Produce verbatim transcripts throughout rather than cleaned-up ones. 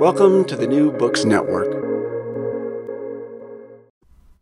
Welcome to the New Books Network.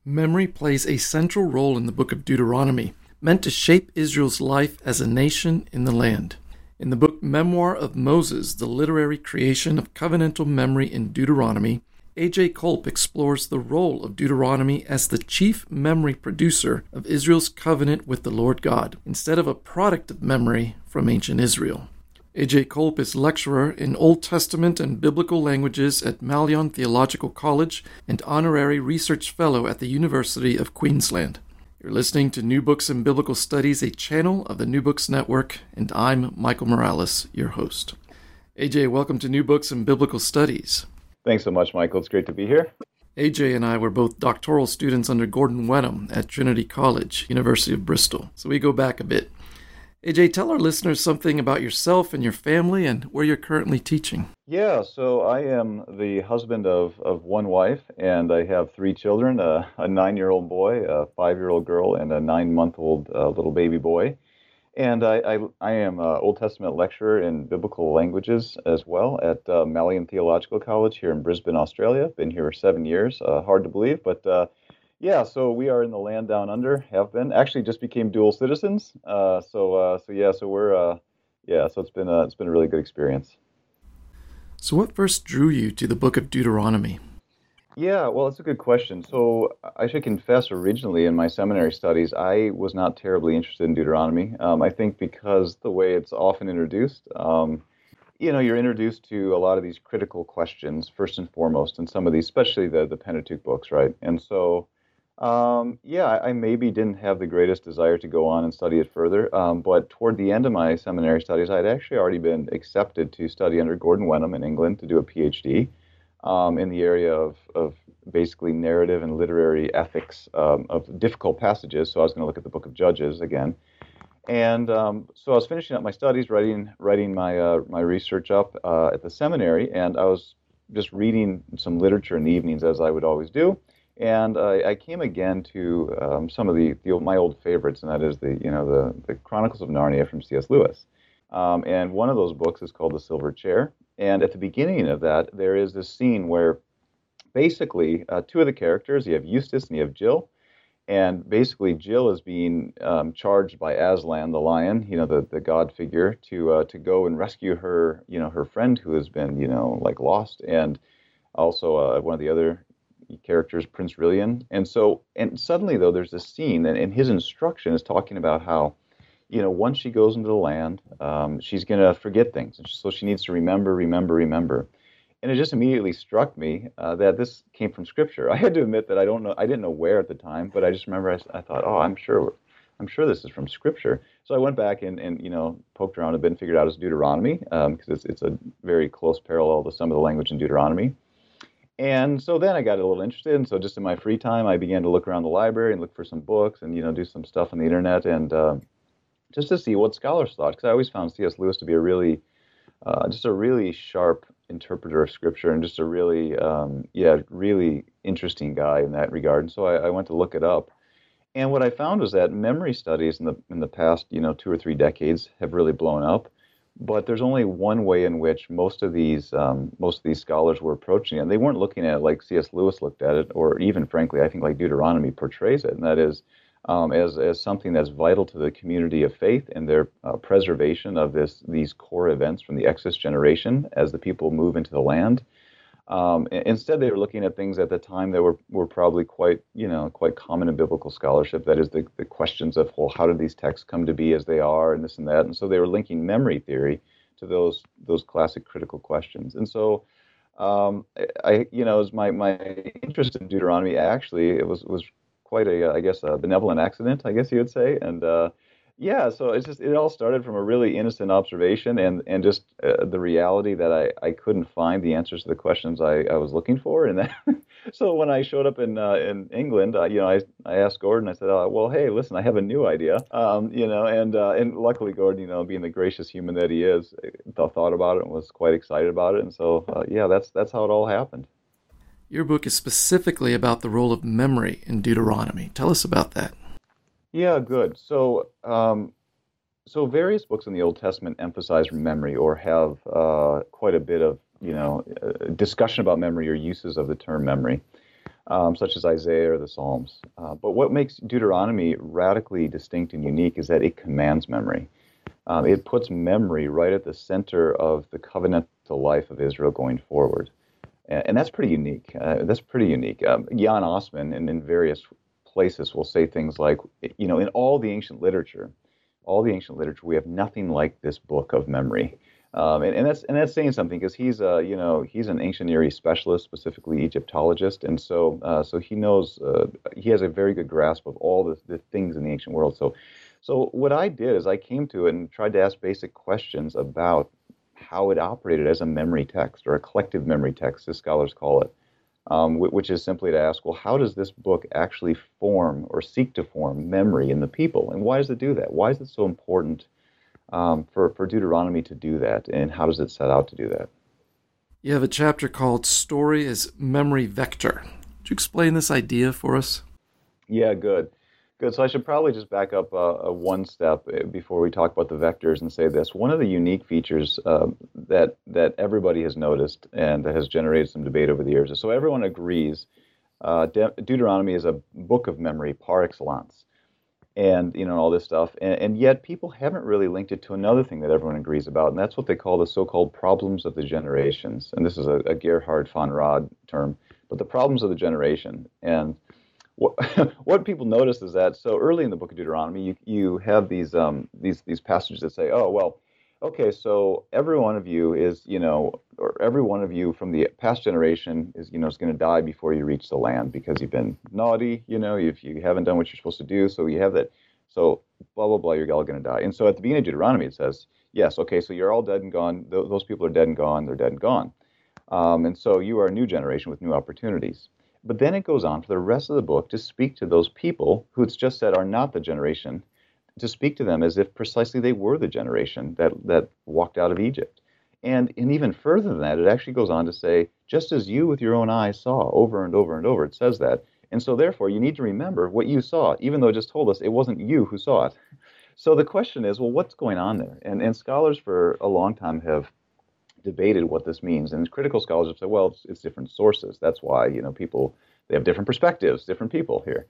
Memory plays a central role in the Book of Deuteronomy, meant to shape Israel's life as a nation in the land. In the book Memoir of Moses, the literary creation of covenantal memory in Deuteronomy, A J. Culp explores the role of Deuteronomy as the chief memory producer of Israel's covenant with the Lord God, instead of a product of memory from ancient Israel. A J. Culp is lecturer in Old Testament and Biblical Languages at Malyon Theological College and honorary research fellow at the University of Queensland. You're listening to New Books in Biblical Studies, a channel of the New Books Network, and I'm Michael Morales, your host. A J, welcome to New Books in Biblical Studies. Thanks so much, Michael. It's great to be here. A J and I were both doctoral students under Gordon Wenham at Trinity College, University of Bristol, so we go back a bit. A J, tell our listeners something about yourself and your family and where you're currently teaching. Yeah, so I am the husband of, of one wife, and I have three children, a, a nine-year-old boy, a five-year-old girl, and a nine-month-old uh, little baby boy. And I I, I am an Old Testament lecturer in Biblical Languages as well at uh, Malian Theological College here in Brisbane, Australia. Been here for seven years, uh, hard to believe, but... Uh, Yeah, so we are in the land down under, have been. Actually, just became dual citizens. Uh, so, uh, so yeah, so we're, uh, yeah, so it's been a, it's been a really good experience. So, what first drew you to the Book of Deuteronomy? Yeah, well, it's a good question. So, I should confess, originally in my seminary studies, I was not terribly interested in Deuteronomy. Um, I think because the way it's often introduced. Um, You know, you're introduced to a lot of these critical questions first and foremost, in some of these, especially the the Pentateuch books, right? And so. Um, yeah, I maybe didn't have the greatest desire to go on and study it further, um, but toward the end of my seminary studies, I had actually already been accepted to study under Gordon Wenham in England to do a PhD um, in the area of, of basically narrative and literary ethics um, of difficult passages, so I was going to look at the Book of Judges again. And um, so I was finishing up my studies, writing writing my, uh, my research up uh, at the seminary, and I was just reading some literature in the evenings, as I would always do. And I, I came again to um, some of the, the old, my old favorites, and that is the you know the, the Chronicles of Narnia from C S. Lewis. Um, and one of those books is called The Silver Chair. And at the beginning of that, there is this scene where basically uh, two of the characters, you have Eustace and you have Jill, and basically Jill is being um, charged by Aslan, the lion, you know the, the god figure, to uh, to go and rescue her you know her friend who has been you know like lost, and also uh, one of the other characters, Prince Rilian. And so, and suddenly though, there's this scene, and, and his instruction is talking about how, you know, once she goes into the land, um, she's going to forget things. And so she needs to remember, remember, remember. And it just immediately struck me uh, that this came from Scripture. I had to admit that I don't know, I didn't know where at the time, but I just remember I, I thought, oh, I'm sure, I'm sure this is from Scripture. So I went back and, and you know, poked around a bit and figured out it's Deuteronomy, um, because it's it's a very close parallel to some of the language in Deuteronomy. And so then I got a little interested, and so just in my free time, I began to look around the library and look for some books and, you know, do some stuff on the internet and uh, just to see what scholars thought, because I always found C S. Lewis to be a really, uh, just a really sharp interpreter of Scripture and just a really, um, yeah, really interesting guy in that regard. And so I, I went to look it up. And what I found was that memory studies in the in the past, you know, two or three decades have really blown up. But there's only one way in which most of these um, most of these scholars were approaching it. And they weren't looking at it like C S. Lewis looked at it, or even, frankly, I think like Deuteronomy portrays it, and that is um, as as something that's vital to the community of faith and their uh, preservation of this these core events from the Exodus generation as the people move into the land. Um, instead, they were looking at things at the time that were, were probably quite, you know, quite common in biblical scholarship. That is the, the questions of, well, how did these texts come to be as they are and this and that. And so they were linking memory theory to those those classic critical questions. And so, um, I, you know, it was my, my interest in Deuteronomy, actually, it was, was quite a, I guess, a benevolent accident, I guess you would say. And uh, Yeah, so it's just it all started from a really innocent observation and and just uh, the reality that I, I couldn't find the answers to the questions I, I was looking for. And that, so when I showed up in uh, in England, uh, you know, I I asked Gordon. I said, oh, well, hey, listen, I have a new idea. Um, you know, and uh, and luckily Gordon, you know, being the gracious human that he is, thought about it and was quite excited about it. And so uh, yeah, that's that's how it all happened. Your book is specifically about the role of memory in Deuteronomy. Tell us about that. Yeah, good. So, um, so various books in the Old Testament emphasize memory or have uh, quite a bit of, you know, uh, discussion about memory or uses of the term memory, um, such as Isaiah or the Psalms. Uh, but what makes Deuteronomy radically distinct and unique is that it commands memory. Um, it puts memory right at the center of the covenantal life of Israel going forward, and, and that's pretty unique. Uh, that's pretty unique. Um, Jan Assmann, and in various places will say things like, you know, in all the ancient literature, all the ancient literature, we have nothing like this book of memory. Um, and, and that's and that's saying something because he's, uh, you know, he's an ancient Near East specialist, specifically Egyptologist. And so uh, so he knows, uh, he has a very good grasp of all the, the things in the ancient world. So, so what I did is I came to it and tried to ask basic questions about how it operated as a memory text or a collective memory text, as scholars call it. Um, which is simply to ask, well, how does this book actually form or seek to form memory in the people? And why does it do that? Why is it so important um, for, for Deuteronomy to do that? And how does it set out to do that? You have a chapter called Story as Memory Vector. Could you explain this idea for us? Yeah, good. Good. So I should probably just back up uh, one step before we talk about the vectors and say this. One of the unique features uh, that that everybody has noticed and that has generated some debate over the years is so everyone agrees uh, De- Deuteronomy is a book of memory par excellence and, you know, all this stuff. And, and yet people haven't really linked it to another thing that everyone agrees about, and that's what they call the so-called problems of the generations. And this is a, a Gerhard von Rad term, but the problems of the generation. And What, what people notice is that so early in the book of Deuteronomy, you, you have these um, these these passages that say, oh, well, okay, so every one of you is, you know, or every one of you from the past generation is, you know, is going to die before you reach the land because you've been naughty, you know, if you haven't done what you're supposed to do, so you have that, so blah, blah, blah, you're all going to die. And so at the beginning of Deuteronomy, it says, yes, okay, so you're all dead and gone. Th- those people are dead and gone. They're dead and gone. Um, and so you are a new generation with new opportunities. But then it goes on for the rest of the book to speak to those people who it's just said are not the generation, to speak to them as if precisely they were the generation that, that walked out of Egypt. And, and even further than that, it actually goes on to say, just as you with your own eyes saw over and over and over, it says that. And so therefore, you need to remember what you saw, even though it just told us it wasn't you who saw it. So the question is, well, what's going on there? And, and scholars for a long time have debated what this means, and critical scholars have said, well, it's, it's different sources. That's why, you know, people, they have different perspectives, different people here.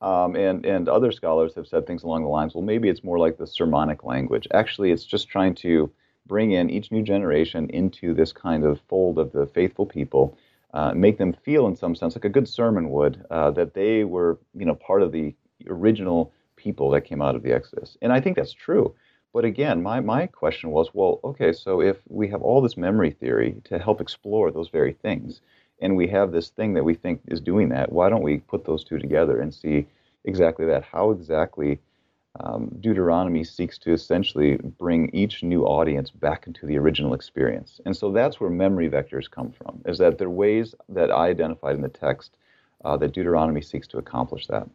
Um, and, and other scholars have said things along the lines, well, maybe it's more like the sermonic language. Actually, it's just trying to bring in each new generation into this kind of fold of the faithful people, uh, make them feel in some sense like a good sermon would, uh, that they were, you know, part of the original people that came out of the Exodus. And I think that's true. But again, my, my question was, well, okay, so if we have all this memory theory to help explore those very things, and we have this thing that we think is doing that, why don't we put those two together and see exactly that, how exactly um, Deuteronomy seeks to essentially bring each new audience back into the original experience. And so that's where memory vectors come from, is that there are ways that I identified in the text uh, that Deuteronomy seeks to accomplish that.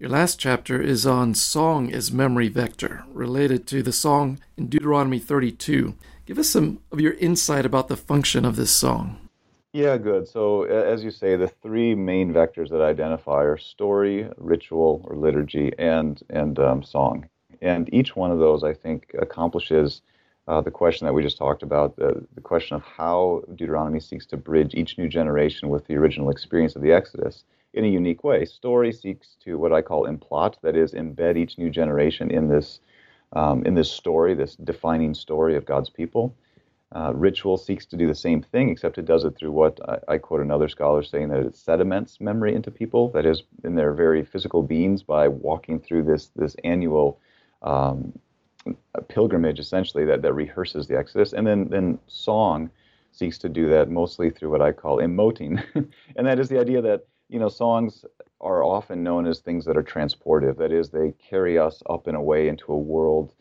Your last chapter is on song as memory vector, related to the song in Deuteronomy thirty-two. Give us some of your insight about the function of this song. Yeah, good. So as you say, the three main vectors that I identify are story, ritual, or liturgy, and, and um, song. And each one of those, I think, accomplishes uh, the question that we just talked about, the, the question of how Deuteronomy seeks to bridge each new generation with the original experience of the Exodus. In a unique way, story seeks to what I call implot, that is, embed each new generation in this um, in this story, this defining story of God's people. Uh, ritual seeks to do the same thing, except it does it through what I, I quote another scholar saying that it sediments memory into people, that is, in their very physical beings by walking through this this annual um, pilgrimage, essentially, that, that rehearses the Exodus. And then then song seeks to do that mostly through what I call emoting, and that is the idea that you know, songs are often known as things that are transportive. That is, they carry us up and away into a world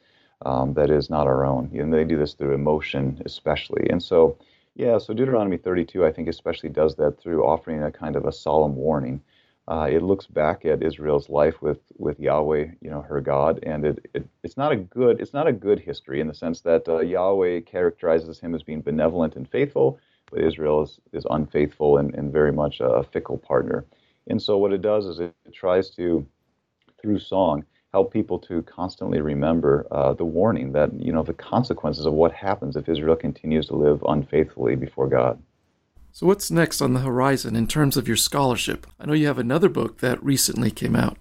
um, that is not our own. And they do this through emotion, especially. And so, yeah, so Deuteronomy thirty-two, I think, especially does that through offering a kind of a solemn warning. Uh, it looks back at Israel's life with, with Yahweh, you know, her God, and it, it it's not a good it's not a good history in the sense that uh, Yahweh characterizes him as being benevolent and faithful, but Israel is, is unfaithful and, and very much a fickle partner. And so what it does is it, it tries to, through song, help people to constantly remember uh, the warning that, you know, the consequences of what happens if Israel continues to live unfaithfully before God. So what's next on the horizon in terms of your scholarship? I know you have another book that recently came out.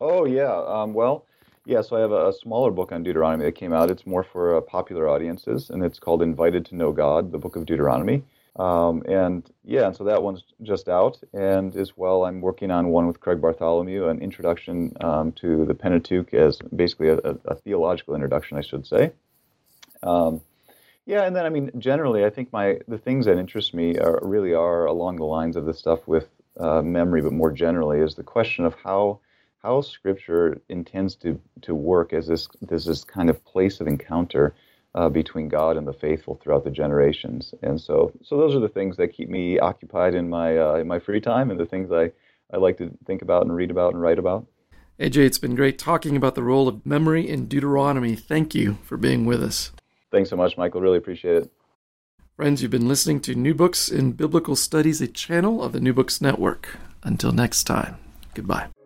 Oh, yeah. Um, well, yeah, so I have a, a smaller book on Deuteronomy that came out. It's more for uh, popular audiences, and it's called Invited to Know God, the Book of Deuteronomy. Um, and, yeah, and so that one's just out. And as well, I'm working on one with Craig Bartholomew, an introduction um, to the Pentateuch as basically a, a, a theological introduction, I should say. Um Yeah, and then, I mean, generally, I think my the things that interest me are, really are along the lines of the stuff with uh, memory, but more generally is the question of how how Scripture intends to to work as this, this, this kind of place of encounter uh, between God and the faithful throughout the generations. And so so those are the things that keep me occupied in my uh, in my free time and the things I, I like to think about and read about and write about. A J, it's been great talking about the role of memory in Deuteronomy. Thank you for being with us. Thanks so much, Michael. Really appreciate it. Friends, you've been listening to New Books in Biblical Studies, a channel of the New Books Network. Until next time, goodbye.